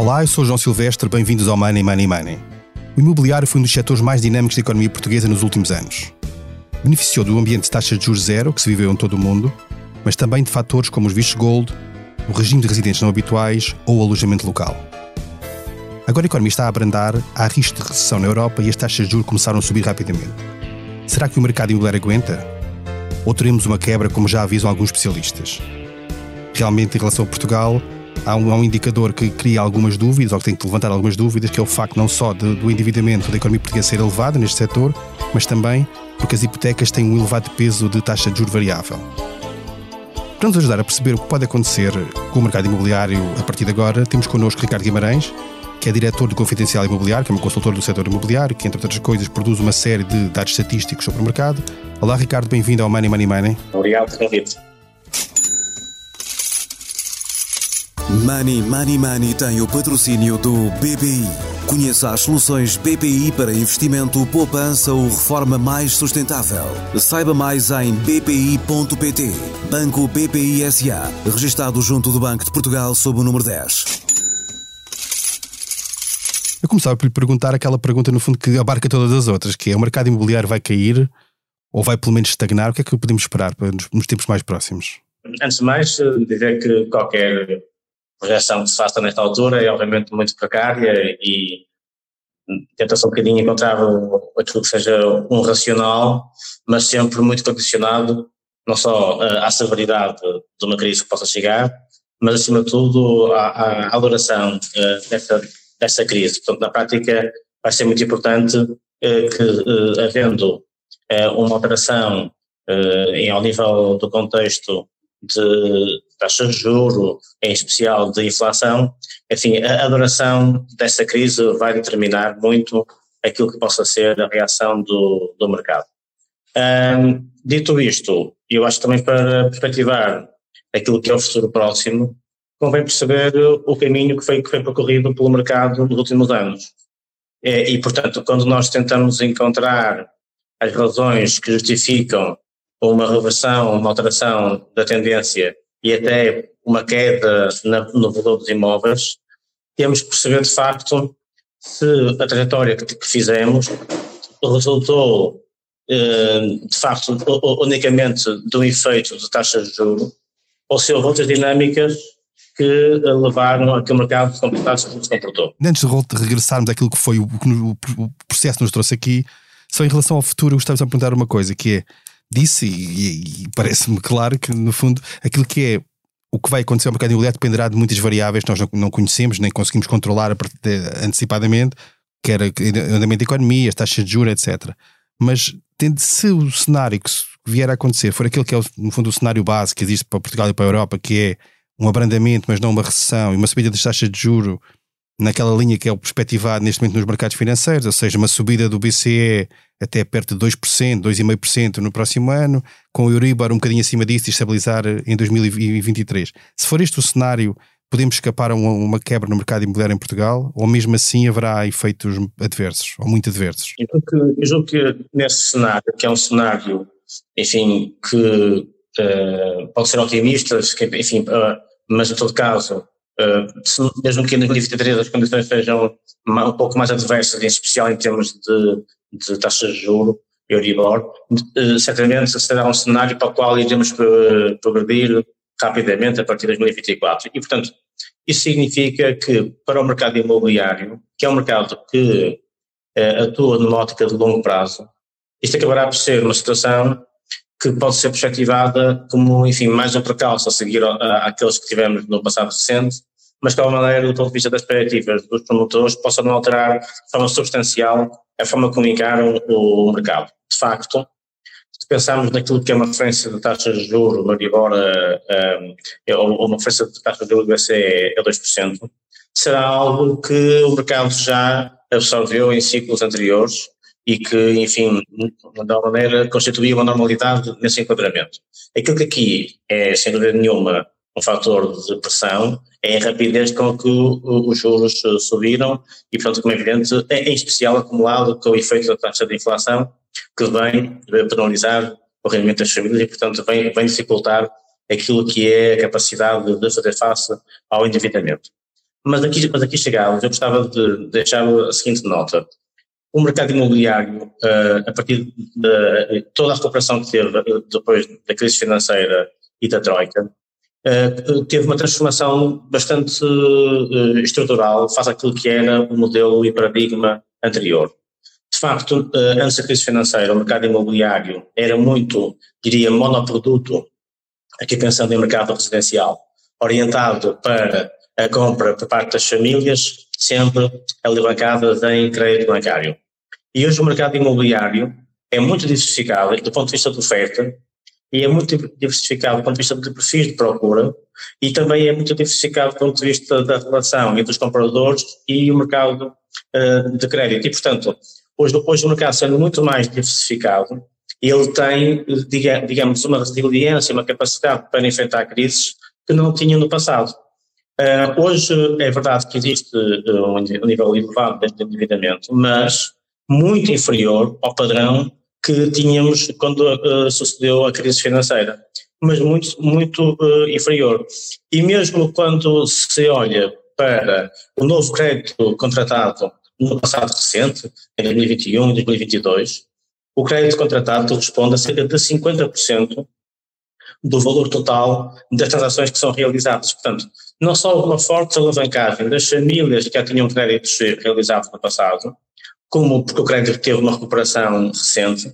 Olá, eu sou o João Silvestre, bem-vindos ao Money Money Money. O imobiliário foi um dos setores mais dinâmicos da economia portuguesa nos últimos anos. Beneficiou do ambiente de taxas de juros zero, que se viveu em todo o mundo, mas também de fatores como os vistos gold, o regime de residentes não habituais ou o alojamento local. Agora a economia está a abrandar, há risco de recessão na Europa e as taxas de juros começaram a subir rapidamente. Será que o mercado imobiliário aguenta? Ou teremos uma quebra, como já avisam alguns especialistas? Realmente, em relação a Portugal, há um indicador que cria algumas dúvidas, ou que tem que levantar algumas dúvidas, que é o facto não só do endividamento da economia portuguesa ser elevado neste setor, mas também porque as hipotecas têm um elevado peso de taxa de juros variável. Para nos ajudar a perceber o que pode acontecer com o mercado imobiliário a partir de agora, temos connosco Ricardo Guimarães, que é diretor do Confidencial Imobiliário, que é um consultor do setor imobiliário, que, entre outras coisas, produz uma série de dados estatísticos sobre o mercado. Olá, Ricardo, bem-vindo ao Money Money Money. Obrigado, David. Money Money Money tem o patrocínio do BPI. Conheça as soluções BPI para investimento, poupança ou reforma mais sustentável. Saiba mais em bpi.pt. Banco BPI S.A., registado junto do Banco de Portugal sob o número 10. Eu começava por lhe perguntar aquela pergunta, no fundo, que abarca todas as outras, que é: o mercado imobiliário vai cair ou vai pelo menos estagnar? O que é que podemos esperar nos tempos mais próximos? Antes de mais, dizer que qualquer projeção que se faça nesta altura é obviamente muito precária e tenta-se um bocadinho encontrar aquilo que seja um racional, mas sempre muito condicionado não só à severidade de uma crise que possa chegar, mas acima de tudo à duração dessa crise. Portanto, na prática vai ser muito importante que, havendo uma alteração ao nível do contexto de taxa de juros, em especial de inflação, enfim, a duração dessa crise vai determinar muito aquilo que possa ser a reação do mercado. Dito isto, eu acho que também, para perspectivar aquilo que é o futuro próximo, convém perceber o caminho que foi percorrido pelo mercado nos últimos anos. E, portanto, quando nós tentamos encontrar as razões que justificam uma reversão, uma alteração da tendência e até uma queda no valor dos imóveis, temos que perceber, de facto, se a trajetória que fizemos resultou, de facto, unicamente do efeito de taxas de juros, ou se houve outras dinâmicas que levaram a que o mercado se comportou. Antes de regressarmos àquilo que foi o processo nos trouxe aqui, só em relação ao futuro, gostávamos de apontar uma coisa, que é: disse, e parece-me claro que, no fundo, aquilo que é o que vai acontecer ao mercado imobiliário dependerá de muitas variáveis que nós não conhecemos, nem conseguimos controlar antecipadamente, quer o andamento da economia, as taxas de juros, etc. Mas, se o cenário que vier a acontecer for aquele que é, no fundo, o cenário base que existe para Portugal e para a Europa, que é um abrandamento, mas não uma recessão, e uma subida das taxas de juros naquela linha que é o perspectivado neste momento nos mercados financeiros, ou seja, uma subida do BCE até perto de 2%, 2,5% no próximo ano, com o Euribor um bocadinho acima disso e estabilizar em 2023. Se for este o cenário, podemos escapar a uma quebra no mercado imobiliário em Portugal, ou mesmo assim haverá efeitos adversos, ou muito adversos? Eu julgo que nesse cenário, que é um cenário, enfim, que pode ser otimista, enfim, mas em todo caso, mesmo que em 2023 as condições sejam um pouco mais adversas, em especial em termos de taxas de juros, Euribor, certamente será um cenário para o qual iremos progredir rapidamente a partir de 2024. E, portanto, isso significa que, para o mercado imobiliário, que é um mercado que atua numa ótica de longo prazo, isto acabará por ser uma situação que pode ser perspectivada como, enfim, mais um percalço a seguir àqueles que tivemos no passado recente, mas que, de alguma maneira, do ponto de vista das perspectivas dos promotores, possa não alterar de forma substancial a forma como encaram o mercado. De facto, se pensarmos naquilo que é uma referência de taxas de juros, ou uma referência de taxas de juros do BCE a 2%, será algo que o mercado já absorveu em ciclos anteriores e que, enfim, de alguma maneira constituía uma normalidade nesse enquadramento. Aquilo que aqui é, sem dúvida nenhuma, um fator de pressão é a rapidez com que os juros subiram e, portanto, como é evidente, em especial acumulado com o efeito da taxa de inflação, que vem penalizar o rendimento das famílias e, portanto, vem dificultar aquilo que é a capacidade de fazer face ao endividamento. Mas aqui chegávamos. Eu gostava de deixar a seguinte nota. O mercado imobiliário, a partir de toda a recuperação que teve depois da crise financeira e da Troika, teve uma transformação bastante estrutural face àquilo que era o modelo e paradigma anterior. De facto, antes da crise financeira, o mercado imobiliário era muito, diria, monoproduto, aqui pensando em mercado residencial, orientado para a compra por parte das famílias, sempre alavancadas em crédito bancário. E hoje o mercado imobiliário é muito diversificado do ponto de vista de oferta, e é muito diversificado do ponto de vista de perfis de procura, e também é muito diversificado do ponto de vista da relação entre os compradores e o mercado de crédito. E, portanto, hoje o mercado, sendo muito mais diversificado, ele tem, digamos, uma resiliência, uma capacidade para enfrentar crises que não tinha no passado. Hoje é verdade que existe um nível elevado de endividamento, mas muito inferior ao padrão que tínhamos quando sucedeu a crise financeira, mas muito inferior. E mesmo quando se olha para o novo crédito contratado no passado recente, em 2021 e 2022, o crédito contratado responde a cerca de 50% do valor total das transações que são realizadas. Portanto, não só uma forte alavancagem das famílias que já tinham créditos realizados no passado, como porque o crédito teve uma recuperação recente,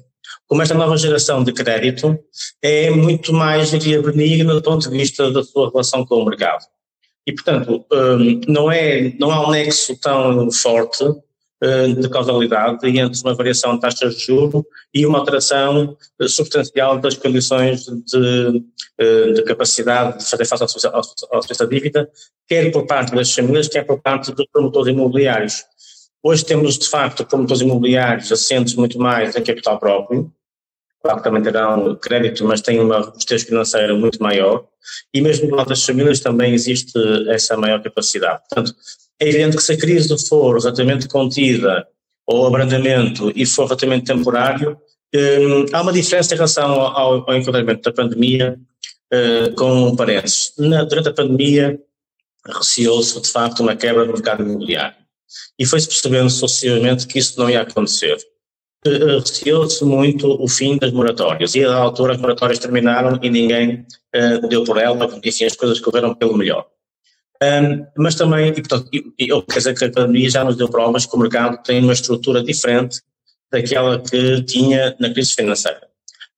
como esta nova geração de crédito é muito mais, diria, benigna do ponto de vista da sua relação com o mercado. E, portanto, não há um nexo tão forte de causalidade entre uma variação de taxas de juros e uma alteração substancial das condições de capacidade de fazer face à sua dívida, quer por parte das famílias, quer por parte dos promotores imobiliários. Hoje temos, de facto, promotores imobiliários assentes muito mais em capital próprio, claro que também terão crédito, mas têm uma robustez financeira muito maior, e mesmo do lado das famílias também existe essa maior capacidade. Portanto, é evidente que se a crise for relativamente contida ou abrandamento e for relativamente temporário, há uma diferença em relação ao enquadramento da pandemia com parênteses. Durante a pandemia, receou-se, de facto, uma quebra do mercado imobiliário. E foi-se percebendo sucessivamente que isso não ia acontecer. Receou-se muito o fim das moratórias, e à altura as moratórias terminaram e ninguém deu por ela, enfim, as coisas correram pelo melhor. Mas também, e portanto, eu quero dizer que a pandemia já nos deu provas que o mercado tem uma estrutura diferente daquela que tinha na crise financeira.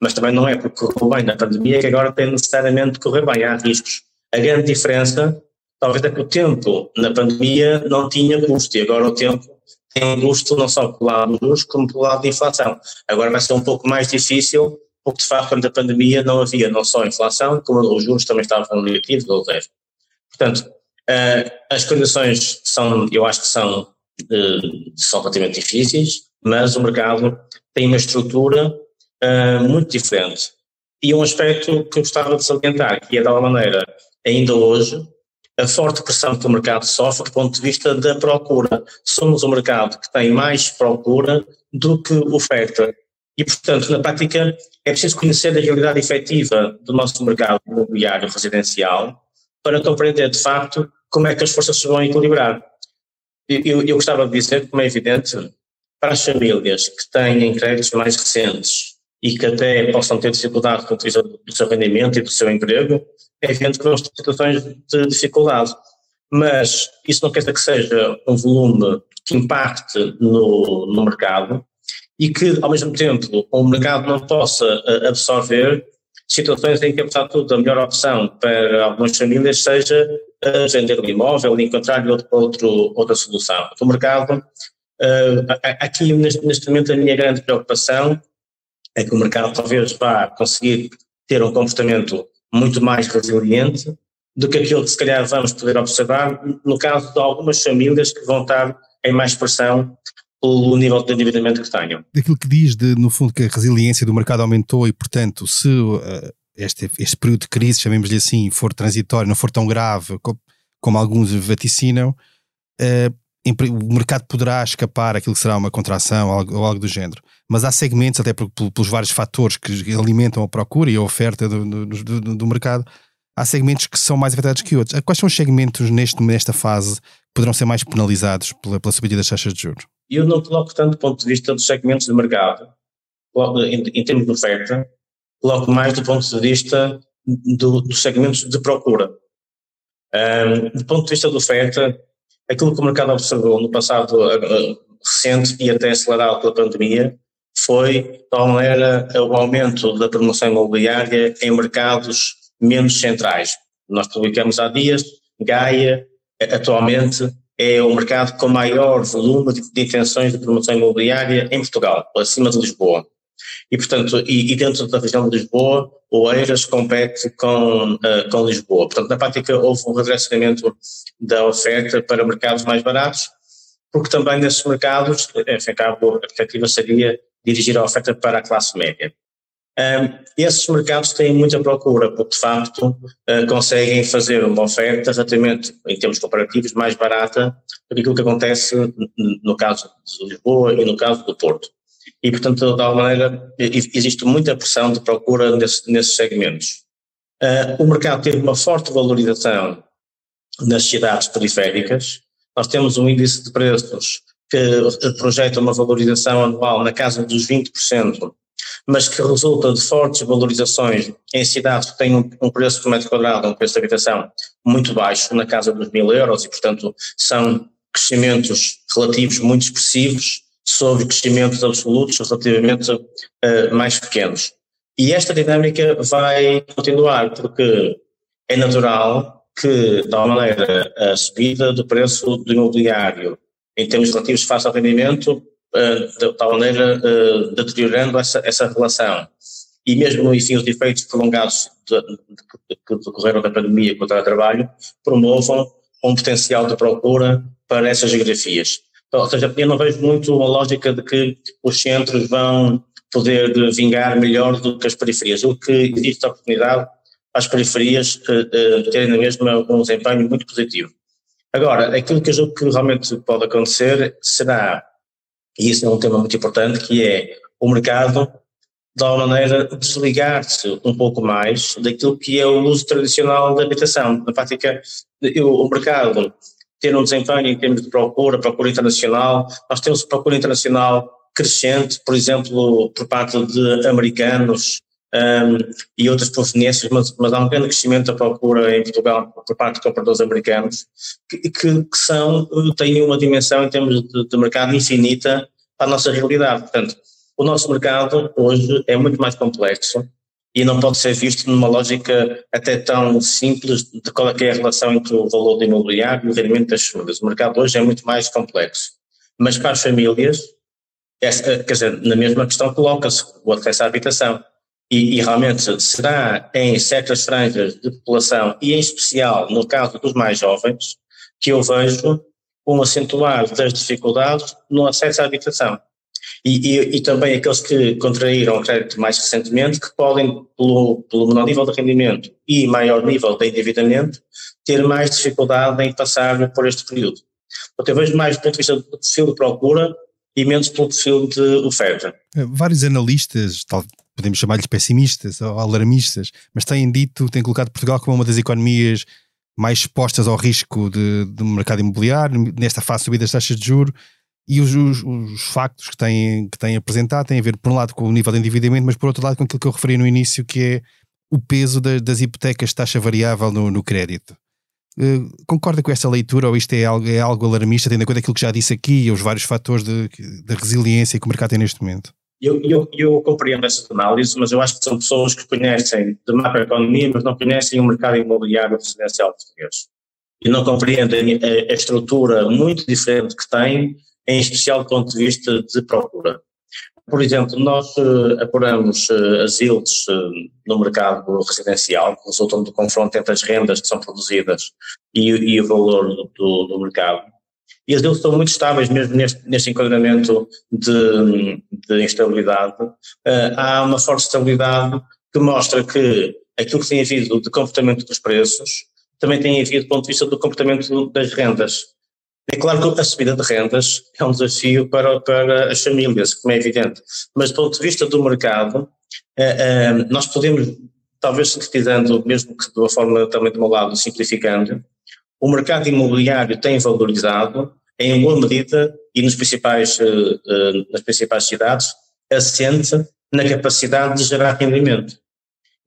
Mas também não é porque correu bem na pandemia que agora tem necessariamente de correr bem, há riscos. A grande diferença talvez é que o tempo na pandemia não tinha custo, e agora o tempo tem um custo não só pelo lado dos como pelo lado da inflação. Agora vai ser um pouco mais difícil, porque de facto durante a pandemia não havia não só inflação, como os juros também estavam negativos ou zero. Portanto, as condições são relativamente difíceis, mas o mercado tem uma estrutura muito diferente. E um aspecto que eu gostava de salientar, que é de alguma maneira, ainda hoje, a forte pressão que o mercado sofre do ponto de vista da procura. Somos um mercado que tem mais procura do que oferta. E, portanto, na prática, é preciso conhecer a realidade efetiva do nosso mercado imobiliário residencial para compreender, de facto, como é que as forças se vão equilibrar. Eu gostava de dizer, como é evidente, para as famílias que têm créditos mais recentes e que até possam ter dificuldade com o seu rendimento e do seu emprego, é evidente que vão ter situações de dificuldade, mas isso não quer dizer que seja um volume que impacte no mercado e que, ao mesmo tempo, o mercado não possa absorver situações em que, apesar de tudo, a melhor opção para algumas famílias seja vender o imóvel e encontrar outra solução. O mercado, aqui neste momento a minha grande preocupação é que o mercado talvez vá conseguir ter um comportamento muito mais resiliente do que aquilo que se calhar vamos poder observar no caso de algumas famílias que vão estar em mais pressão pelo nível de endividamento que tenham. Daquilo que diz, no fundo, que a resiliência do mercado aumentou e, portanto, se este período de crise, chamemos-lhe assim, for transitório, não for tão grave como alguns vaticinam, o mercado poderá escapar àquilo que será uma contração ou algo do género. Mas há segmentos, até pelos vários fatores que alimentam a procura e a oferta do mercado, há segmentos que são mais afetados que outros. Quais são os segmentos nesta fase que poderão ser mais penalizados pela subida das taxas de juros? Eu não coloco tanto do ponto de vista dos segmentos de mercado, em termos de oferta, coloco mais do ponto de vista dos segmentos de procura. Do ponto de vista da oferta, aquilo que o mercado observou no passado recente e até acelerado pela pandemia foi, de alguma maneira, o aumento da promoção imobiliária em mercados menos centrais. Nós publicamos há dias, Gaia, atualmente, é o mercado com maior volume de intenções de promoção imobiliária em Portugal, acima de Lisboa. E, portanto, e dentro da região de Lisboa, o EIRAS compete com Lisboa. Portanto, na prática, houve um redirecionamento da oferta para mercados mais baratos, porque também nesses mercados, enfim, a perspectiva seria dirigir a oferta para a classe média. Esses mercados têm muita procura, porque de facto conseguem fazer uma oferta relativamente, em termos comparativos, mais barata do que aquilo que acontece no caso de Lisboa e no caso do Porto. E, portanto, de alguma maneira, existe muita pressão de procura nesses segmentos. O mercado teve uma forte valorização nas cidades periféricas. Nós temos um índice de preços que projeta uma valorização anual na casa dos 20%, mas que resulta de fortes valorizações em cidades que têm um preço por metro quadrado, um preço de habitação muito baixo, na casa dos €1.000, e, portanto, são crescimentos relativos muito expressivos sobre crescimentos absolutos relativamente mais pequenos. E esta dinâmica vai continuar, porque é natural que, de alguma maneira, a subida do preço do imobiliário, em termos relativos face ao rendimento, de tal maneira deteriorando essa relação. E mesmo, enfim, os efeitos prolongados que decorreram da pandemia com o teletrabalho promovam um potencial de procura para essas geografias. Ou seja, eu não vejo muito a lógica de que os centros vão poder vingar melhor do que as periferias. O que existe a oportunidade para as periferias terem na mesma um desempenho muito positivo. Agora, aquilo que eu julgo que realmente pode acontecer será, e isso é um tema muito importante, que é o mercado, de alguma maneira, desligar-se um pouco mais daquilo que é o uso tradicional da habitação. Na prática, o mercado ter um desempenho em termos de procura internacional. Nós temos procura internacional crescente, por exemplo, por parte de americanos e outras proveniências, mas há um grande crescimento da procura em Portugal por parte de compradores americanos, que têm uma dimensão em termos de mercado infinita para a nossa realidade. Portanto, o nosso mercado hoje é muito mais complexo e não pode ser visto numa lógica até tão simples de qual é que é a relação entre o valor do imobiliário e o rendimento das rendas. O mercado hoje é muito mais complexo. Mas para as famílias, quer dizer, na mesma questão coloca-se o acesso à habitação. E realmente será em certas franjas de população, e em especial no caso dos mais jovens, que eu vejo um acentuar das dificuldades no acesso à habitação. E também aqueles que contraíram crédito mais recentemente, que podem, pelo menor nível de rendimento e maior nível de endividamento, ter mais dificuldade em passar por este período. Portanto, eu vejo mais do ponto de vista do perfil de procura e menos pelo perfil de oferta. Vários analistas, podemos chamar-lhes pessimistas ou alarmistas, mas têm colocado Portugal como uma das economias mais expostas ao risco do mercado imobiliário, nesta fase de subida das taxas de juros. E os factos que têm apresentado têm a ver, por um lado, com o nível de endividamento, mas, por outro lado, com aquilo que eu referi no início, que é o peso das hipotecas de taxa variável no crédito. Concorda com esta leitura, ou isto é algo alarmista, tendo em conta aquilo que já disse aqui e os vários fatores de resiliência que o mercado tem neste momento? Eu compreendo essas análises, mas eu acho que são pessoas que conhecem de macroeconomia, mas não conhecem o mercado imobiliário residencial português. E não compreendem a estrutura muito diferente que tem, em especial do ponto de vista de procura. Por exemplo, nós apuramos as yields no mercado residencial, que resultam do confronto entre as rendas que são produzidas e o valor do mercado. E as yields estão muito estáveis, mesmo neste enquadramento de instabilidade. Há uma forte estabilidade que mostra que aquilo que tem havido de comportamento dos preços também tem havido do ponto de vista do comportamento das rendas. É claro que a subida de rendas é um desafio para as famílias, como é evidente, mas do ponto de vista do mercado, nós podemos talvez sintetizando, mesmo que de uma forma também do meu lado, simplificando, o mercado imobiliário tem valorizado em boa medida e nas principais cidades assente na capacidade de gerar rendimento.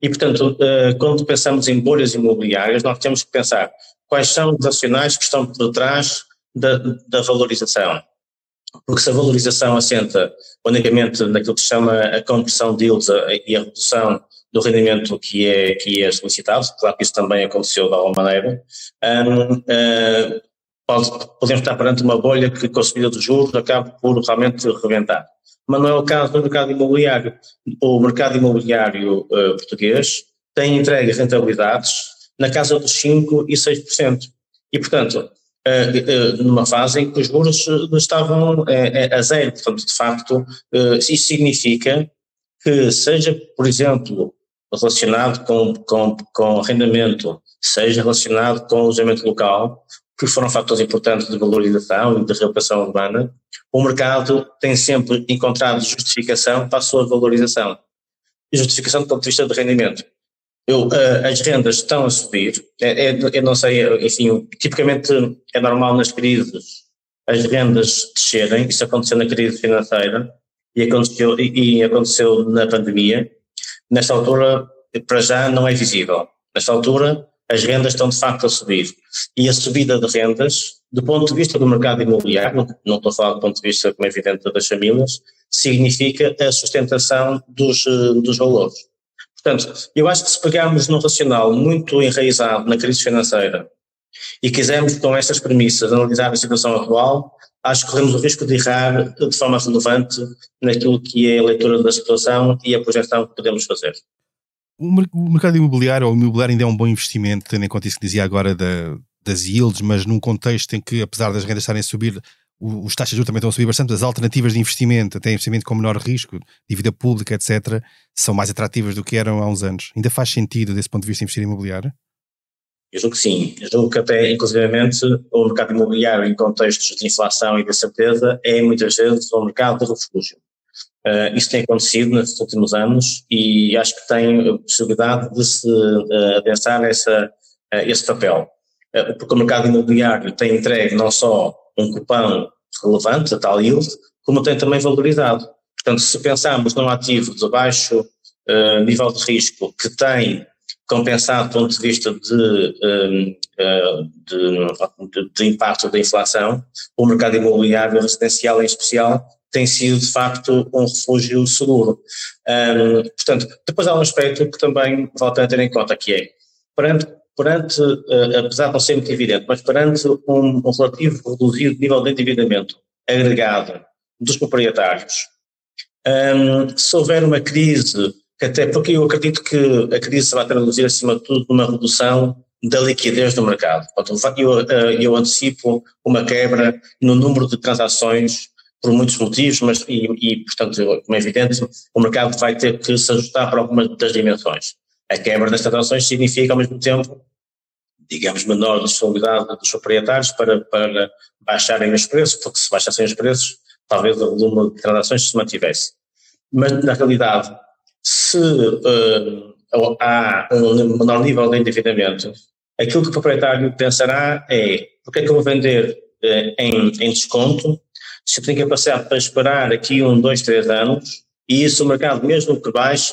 E, portanto, quando pensamos em bolhas imobiliárias, nós temos que pensar quais são os acionais que estão por trás da valorização. Porque se a valorização assenta unicamente naquilo que se chama a conversão de yields e a redução do rendimento que é solicitado, claro que isso também aconteceu de alguma maneira, podemos estar perante uma bolha que com a subida dos juros acaba por realmente reventar. Mas não é o caso do mercado imobiliário. O mercado imobiliário português tem entregue rentabilidades na casa dos 5% e 6%. E, portanto, numa fase em que os juros estavam a zero. Portanto, de facto, isso significa que, seja, por exemplo, relacionado com arrendamento, seja relacionado com o alojamento local, que foram fatores importantes de valorização e de realocação urbana, o mercado tem sempre encontrado justificação para a sua valorização. E justificação do ponto de vista de rendimento. As rendas estão a subir, eu não sei, enfim, tipicamente é normal nas crises as rendas descerem, isso aconteceu na crise financeira e aconteceu na pandemia. Nesta altura, para já, não é visível. Nesta altura, as rendas estão de facto a subir. E a subida de rendas, do ponto de vista do mercado imobiliário, não estou a falar do ponto de vista, como é evidente, das famílias, significa a sustentação dos valores. Portanto, eu acho que se pegarmos num racional muito enraizado na crise financeira e quisermos, com estas premissas, analisar a situação atual, acho que corremos o risco de errar de forma relevante naquilo que é a leitura da situação e a projeção que podemos fazer. O mercado imobiliário, ou o imobiliário, ainda é um bom investimento, tendo em conta isso que dizia agora das yields, mas num contexto em que, apesar das rendas estarem a subir, os taxas de juros também estão a subir bastante, as alternativas de investimento, até investimento com menor risco, dívida pública, etc., são mais atrativas do que eram há uns anos. Ainda faz sentido, desse ponto de vista, investir em imobiliário? Eu julgo que sim. Eu julgo que até, inclusivamente, o mercado imobiliário, em contextos de inflação e de incerteza, é muitas vezes um mercado de refúgio. Isso tem acontecido nos últimos anos e acho que tem a possibilidade de se adensar esse papel. Porque o mercado imobiliário tem entregue não só um cupão relevante, a tal yield, como tem também valorizado. Portanto, se pensarmos num ativo de baixo nível de risco que tem compensado do ponto de vista de impacto da inflação, o mercado imobiliário residencial em especial tem sido de facto um refúgio seguro. Portanto, depois há um aspecto que também vale a ter em conta, que é, perante, apesar de não ser muito evidente, mas perante um relativo reduzido nível de endividamento agregado dos proprietários, se houver uma crise, que até porque eu acredito que a crise se vai traduzir acima de tudo numa redução da liquidez do mercado. Portanto, eu antecipo uma quebra no número de transações por muitos motivos, mas portanto, como é evidente, o mercado vai ter que se ajustar para algumas das dimensões. A quebra das transações significa, ao mesmo tempo, digamos, menor disponibilidade dos proprietários para baixarem os preços, porque se baixassem os preços, talvez o volume de transações se mantivesse. Mas, na realidade, se há um menor nível de endividamento, aquilo que o proprietário pensará é: porque é que eu vou vender em desconto, se eu tenho que passar para esperar aqui 1, 2, 3 anos, e isso o mercado, mesmo que baixe,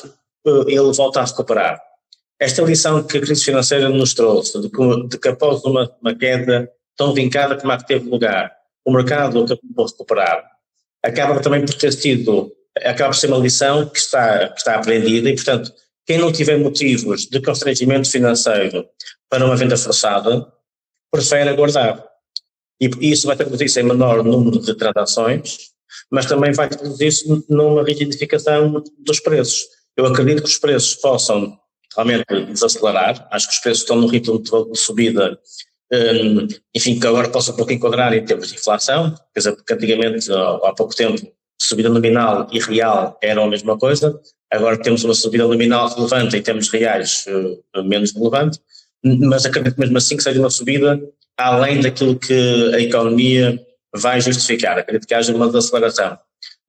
ele volta a recuperar. Esta lição que a crise financeira nos trouxe, de que após uma queda tão vincada como a que teve lugar, o mercado acabou por recuperar, acaba por ser uma lição que está aprendida e, portanto, quem não tiver motivos de constrangimento financeiro para uma venda forçada, prefere aguardar. E isso vai traduzir-se em menor número de transações, mas também vai traduzir-se numa rigidificação dos preços. Eu acredito que os preços possam realmente desacelerar, acho que os preços estão num ritmo de subida, enfim, que agora possam pouco enquadrar em termos de inflação, quer dizer, porque antigamente, há pouco tempo, subida nominal e real eram a mesma coisa, agora temos uma subida nominal relevante em termos reais menos relevante, mas acredito mesmo assim que seja uma subida além daquilo que a economia vai justificar. Acredito que haja uma desaceleração,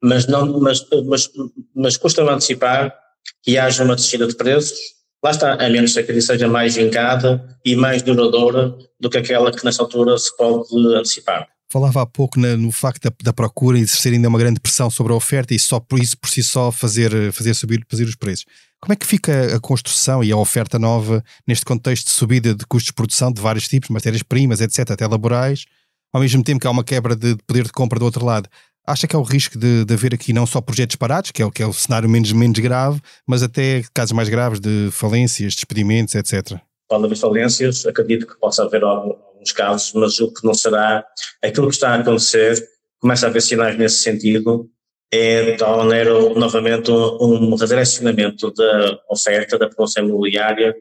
mas custa-me antecipar que haja uma descida de preços Lá está, a menos que a crise seja mais vincada e mais duradoura do que aquela que nessa altura se pode antecipar. Falava há pouco no facto da procura exercer ainda uma grande pressão sobre a oferta e só por isso, por si só, fazer subir os preços. Como é que fica a construção e a oferta nova neste contexto de subida de custos de produção de vários tipos, matérias-primas, etc., até laborais, ao mesmo tempo que há uma quebra de poder de compra do outro lado? Acha que há o risco de haver aqui não só projetos parados, que é o cenário menos grave, mas até casos mais graves de falências, despedimentos, etc.? Pode haver falências, acredito que possa haver alguns casos, mas o que não será, aquilo que está a acontecer, começa a haver sinais nesse sentido, é de maneira novamente um redirecionamento da oferta, da produção imobiliária,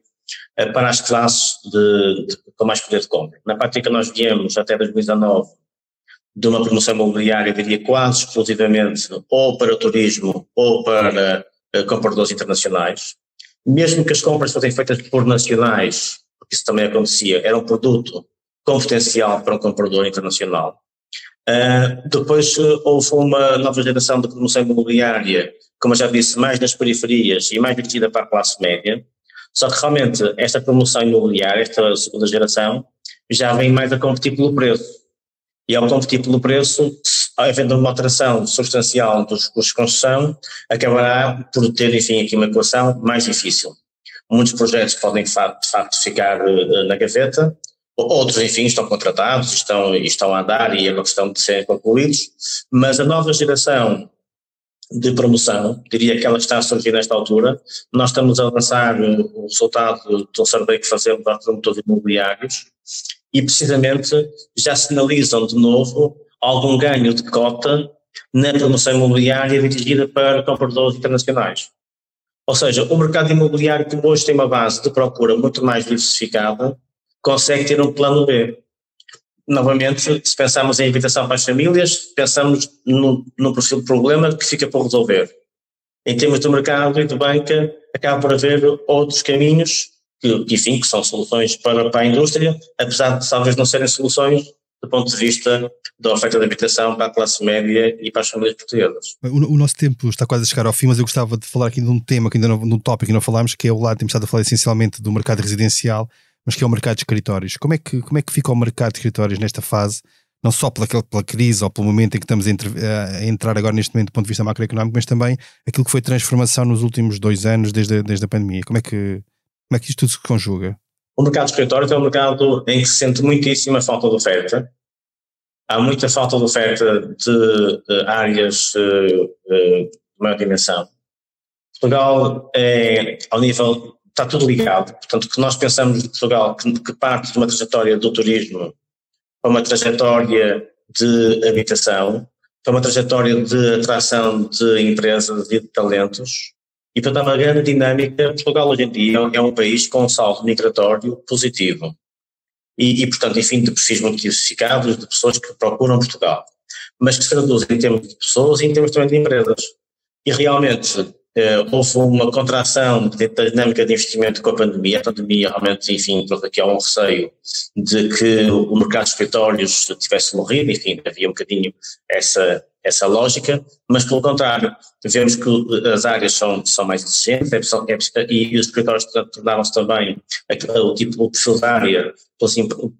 para as classes com mais poder de compra. Na prática nós viemos até 2019 de uma promoção imobiliária, diria quase exclusivamente, ou para turismo ou para compradores internacionais. Mesmo que as compras fossem feitas por nacionais, porque isso também acontecia, era um produto com potencial para um comprador internacional. Depois houve uma nova geração de promoção imobiliária, como eu já disse, mais nas periferias e mais dirigida para a classe média, só que realmente esta promoção imobiliária, esta segunda geração, já vem mais a competir pelo preço. E ao competir pelo preço, havendo uma alteração substancial dos custos de construção, acabará por ter, enfim, aqui uma equação mais difícil. Muitos projetos podem, de facto, ficar na gaveta, outros, enfim, estão contratados, estão a andar e é uma questão de serem concluídos, mas a nova geração de promoção, diria que ela está a surgir nesta altura. Nós estamos a lançar o resultado de um survey que fazemos aos promotores imobiliários e precisamente já sinalizam de novo algum ganho de cota na promoção imobiliária dirigida para compradores internacionais. Ou seja, o mercado imobiliário, que hoje tem uma base de procura muito mais diversificada, consegue ter um plano B. Novamente, se pensarmos em habitação para as famílias, pensamos no perfil de problema que fica por resolver. Em termos do mercado e de banca, acaba por haver outros caminhos, que são soluções para a indústria, apesar de talvez não serem soluções do ponto de vista da oferta de habitação para a classe média e para as famílias portuguesas. O nosso tempo está quase a chegar ao fim, mas eu gostava de falar aqui de um tema, que não falámos, que é o lado, temos estado a falar essencialmente do mercado residencial, mas que é o mercado de escritórios. Como é que fica o mercado de escritórios nesta fase, não só pela crise ou pelo momento em que estamos a entrar agora neste momento do ponto de vista macroeconómico, mas também aquilo que foi transformação nos últimos 2 anos desde a pandemia? Como é que isto tudo se conjuga? O mercado de escritórios é um mercado em que se sente muitíssima falta de oferta. Há muita falta de oferta de áreas de maior dimensão. Portugal é, ao nível... Está tudo ligado, portanto, que nós pensamos de Portugal que parte de uma trajetória do turismo para uma trajetória de habitação, para uma trajetória de atração de empresas e de talentos, e portanto há uma grande dinâmica. Portugal hoje em dia é um país com um saldo migratório positivo e portanto, enfim, de perfis muito diversificados, de pessoas que procuram Portugal, mas que se traduzem em termos de pessoas e em termos também de empresas, e realmente… Houve uma contração da dinâmica de investimento com a pandemia. A pandemia realmente, enfim, trouxe aqui um receio de que o mercado de escritórios tivesse morrido, enfim, havia um bocadinho essa lógica, mas pelo contrário, vemos que as áreas são mais exigentes e os escritórios tornaram-se também, o perfil da área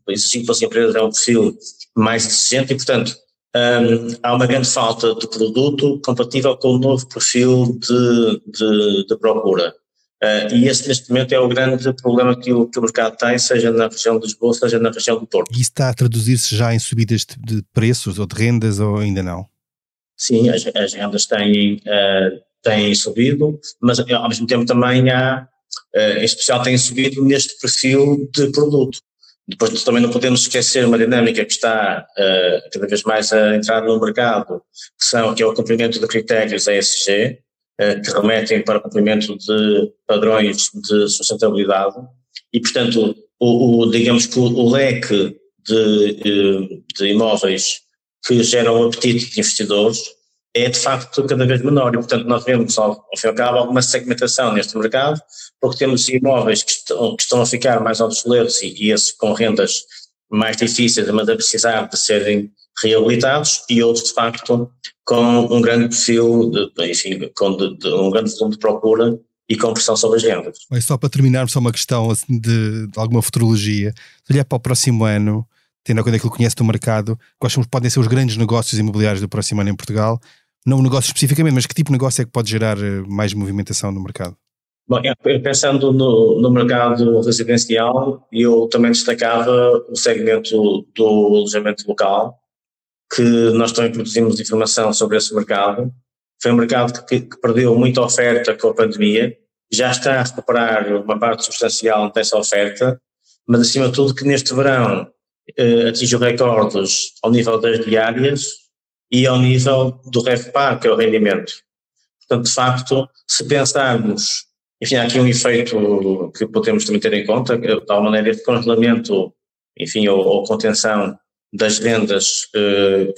exigido pelas empresas é um perfil mais exigente e, portanto, há uma grande falta de produto compatível com o novo perfil de procura. E esse, neste momento, é o grande problema que o mercado tem, seja na região de Lisboa, seja na região do Porto. E isso está a traduzir-se já em subidas de preços ou de rendas, ou ainda não? Sim, as rendas têm subido, mas ao mesmo tempo também há, em especial, têm subido neste perfil de produto. Depois também não podemos esquecer uma dinâmica que está cada vez mais a entrar no mercado, que é o cumprimento de critérios ESG, que remetem para o cumprimento de padrões de sustentabilidade e, portanto, digamos que o leque de imóveis que geram o apetite de investidores é de facto cada vez menor e, portanto, nós vemos ao fim e ao cabo alguma segmentação neste mercado, porque temos imóveis que estão a ficar mais obsoletos e esses com rendas mais difíceis, mas a precisar de serem reabilitados, e outros de facto com um grande perfil, um grande volume de procura e com pressão sobre as rendas. Mas só para terminarmos, só uma questão assim, de alguma futurologia. Se olhar para o próximo ano, tendo a conta aquilo que conhece do mercado, quais podem ser os grandes negócios imobiliários do próximo ano em Portugal? Não um negócio especificamente, mas que tipo de negócio é que pode gerar mais movimentação no mercado? Bom, pensando no mercado residencial, eu também destacava o segmento do alojamento local, que nós também produzimos informação sobre esse mercado. Foi um mercado que perdeu muita oferta com a pandemia, já está a recuperar uma parte substancial dessa oferta, mas acima de tudo que neste verão atingiu recordes ao nível das diárias e ao nível do REVPAR, que é o rendimento. Portanto, de facto, se pensarmos, enfim, há aqui um efeito que podemos também ter em conta, de tal maneira de congelamento, enfim, ou contenção das vendas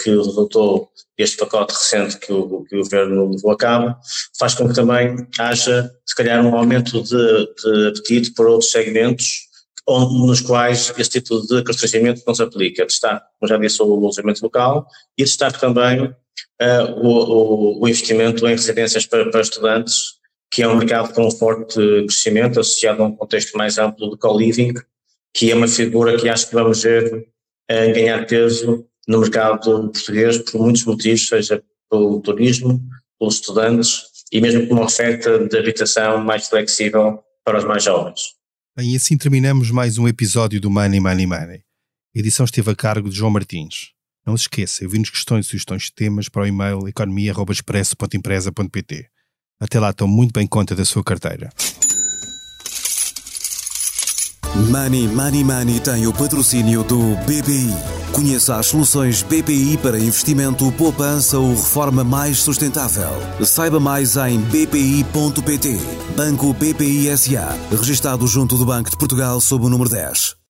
que resultou este pacote recente que o Governo levou a cabo, faz com que também haja, se calhar, um aumento de apetite por outros segmentos, nos quais este tipo de constrangimento não se aplica. Destaque, como já disse, o alojamento local e destaque também o investimento em residências para estudantes, que é um mercado com um forte crescimento associado a um contexto mais amplo do co-living, que é uma figura que acho que vamos ver ganhar peso no mercado português por muitos motivos, seja pelo turismo, pelos estudantes e mesmo por uma oferta de habitação mais flexível para os mais jovens. Bem, e assim terminamos mais um episódio do Money, Money, Money. A edição esteve a cargo de João Martins. Não se esqueça, envie-nos questões e sugestões de temas para o e-mail economia@expresso.empresa.pt. Até lá, estão muito bem em conta da sua carteira. Money, Money, Money tem o patrocínio do BPI. Conheça as soluções BPI para investimento, poupança ou reforma mais sustentável. Saiba mais em bpi.pt. Banco BPI SA, registado junto do Banco de Portugal sob o número 10.